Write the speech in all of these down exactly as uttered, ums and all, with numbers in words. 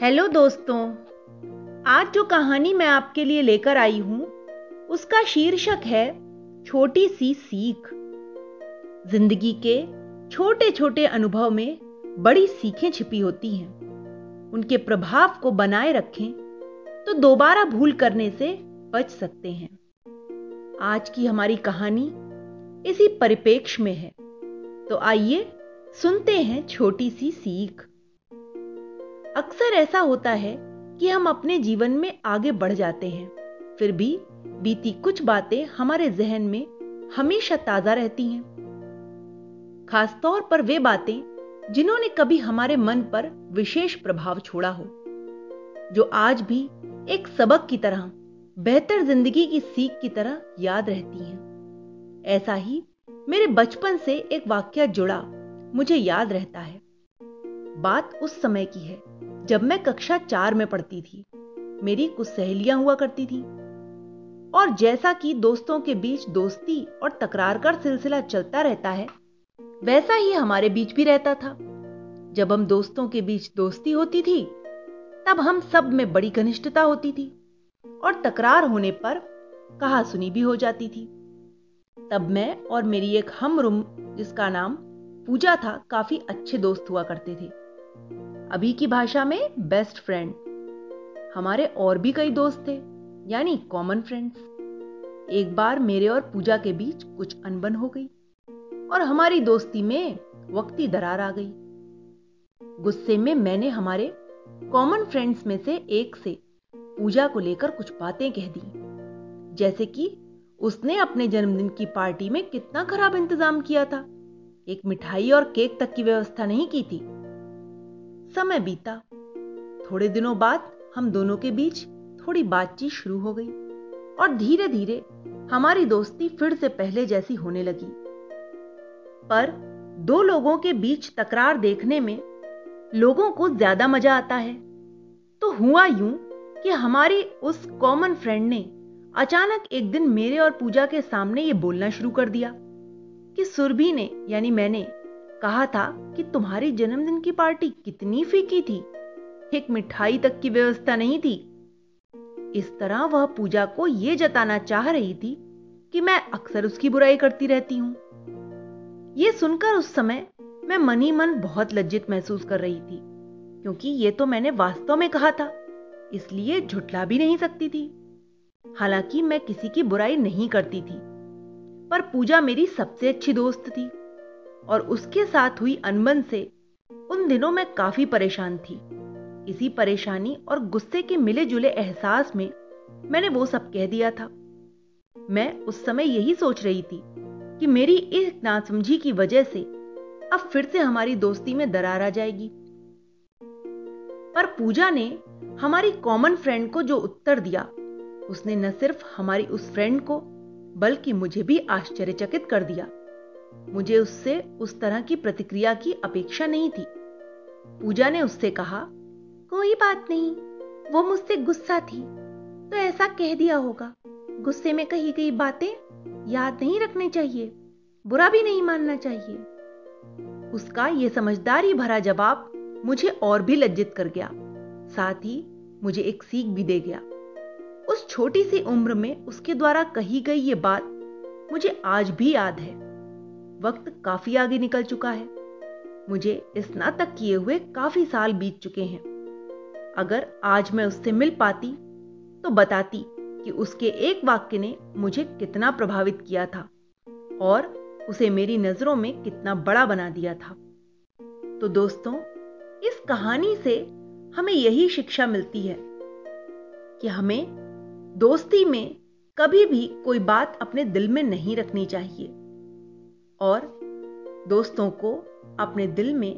Hello दोस्तों, आज जो कहानी मैं आपके लिए लेकर आई हूं उसका शीर्षक है छोटी सी सीख। जिंदगी के छोटे छोटे अनुभव में बड़ी सीखें छिपी होती हैं। उनके प्रभाव को बनाए रखें तो दोबारा भूल करने से बच सकते हैं। आज की हमारी कहानी इसी परिपेक्ष में है, तो आइए सुनते हैं छोटी सी सीख। अक्सर ऐसा होता है कि हम अपने जीवन में आगे बढ़ जाते हैं, फिर भी बीती कुछ बातें हमारे जहन में हमेशा ताजा रहती हैं। खासतौर पर वे बातें जिन्होंने कभी हमारे मन पर विशेष प्रभाव छोड़ा हो, जो आज भी एक सबक की तरह, बेहतर जिंदगी की सीख की तरह याद रहती हैं। ऐसा ही मेरे बचपन से एक वाक्या जुड़ा मुझे याद रहता है। बात उस समय की है जब मैं कक्षा चार में पढ़ती थी। मेरी कुछ सहेलियां हुआ करती थी और जैसा कि दोस्तों के बीच दोस्ती और तकरार का सिलसिला चलता रहता है, वैसा ही हमारे बीच भी रहता था। जब हम दोस्तों के बीच दोस्ती होती थी तब हम सब में बड़ी घनिष्ठता होती थी और तकरार होने पर कहा सुनी भी हो जाती थी। तब मैं और मेरी एक हमरूम, जिसका नाम पूजा था, काफी अच्छे दोस्त हुआ करते थे। अभी की भाषा में बेस्ट फ्रेंड। हमारे और भी कई दोस्त थे, यानी कॉमन फ्रेंड्स। एक बार मेरे और पूजा के बीच कुछ अनबन हो गई और हमारी दोस्ती में वक्ती दरार आ गई। गुस्से में मैंने हमारे कॉमन फ्रेंड्स में से एक से पूजा को लेकर कुछ बातें कह दी, जैसे कि उसने अपने जन्मदिन की पार्टी में कितना खराब इंतजाम किया था, एक मिठाई और केक तक की व्यवस्था नहीं की थी। समय बीता, थोड़े दिनों बाद हम दोनों के बीच थोड़ी बातचीत शुरू हो गई और धीरे धीरे हमारी दोस्ती फिर से पहले जैसी होने लगी। पर दो लोगों के बीच तकरार देखने में लोगों को ज्यादा मजा आता है। तो हुआ यूं कि हमारी उस कॉमन फ्रेंड ने अचानक एक दिन मेरे और पूजा के सामने ये बोलना शुरू कर दिया कि सुरभि ने, यानी मैंने, कहा था कि तुम्हारी जन्मदिन की पार्टी कितनी फीकी थी, एक मिठाई तक की व्यवस्था नहीं थी। इस तरह वह पूजा को यह जताना चाह रही थी कि मैं अक्सर उसकी बुराई करती रहती हूं। यह सुनकर उस समय मैं मन ही मन बहुत लज्जित महसूस कर रही थी, क्योंकि यह तो मैंने वास्तव में कहा था, इसलिए झुठला भी नहीं सकती थी। हालांकि मैं किसी की बुराई नहीं करती थी, पर पूजा मेरी सबसे अच्छी दोस्त थी और उसके साथ हुई अनबन से उन दिनों मैं काफी परेशान थी। इसी परेशानी और गुस्से के मिले जुले एहसास में मैंने वो सब कह दिया था। मैं उस समय यही सोच रही थी कि मेरी इस नासमझी की वजह से अब फिर से हमारी दोस्ती में दरार आ जाएगी। पर पूजा ने हमारी कॉमन फ्रेंड को जो उत्तर दिया, उसने न सिर्फ हमारी उस फ्रेंड को बल्कि मुझे भी आश्चर्यचकित कर दिया। मुझे उससे उस तरह की प्रतिक्रिया की अपेक्षा नहीं थी। पूजा ने उससे कहा, कोई बात नहीं, वो मुझसे गुस्सा थी तो ऐसा कह दिया होगा। गुस्से में कही गई बातें याद नहीं रखनी चाहिए, बुरा भी नहीं मानना चाहिए। उसका यह समझदारी भरा जवाब मुझे और भी लज्जित कर गया, साथ ही मुझे एक सीख भी दे गया। उस छोटी सी उम्र में उसके द्वारा कही गई ये बात मुझे आज भी याद है। वक्त काफी आगे निकल चुका है, मुझे स्नातक किए हुए काफी साल बीत चुके हैं। अगर आज मैं उससे मिल पाती तो बताती कि उसके एक वाक्य ने मुझे कितना प्रभावित किया था और उसे मेरी नजरों में कितना बड़ा बना दिया था। तो दोस्तों, इस कहानी से हमें यही शिक्षा मिलती है कि हमें दोस्ती में कभी भी कोई बात अपने दिल में नहीं रखनी चाहिए और दोस्तों को अपने दिल में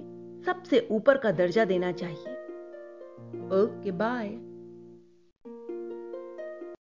सबसे ऊपर का दर्जा देना चाहिए। Okay, bye.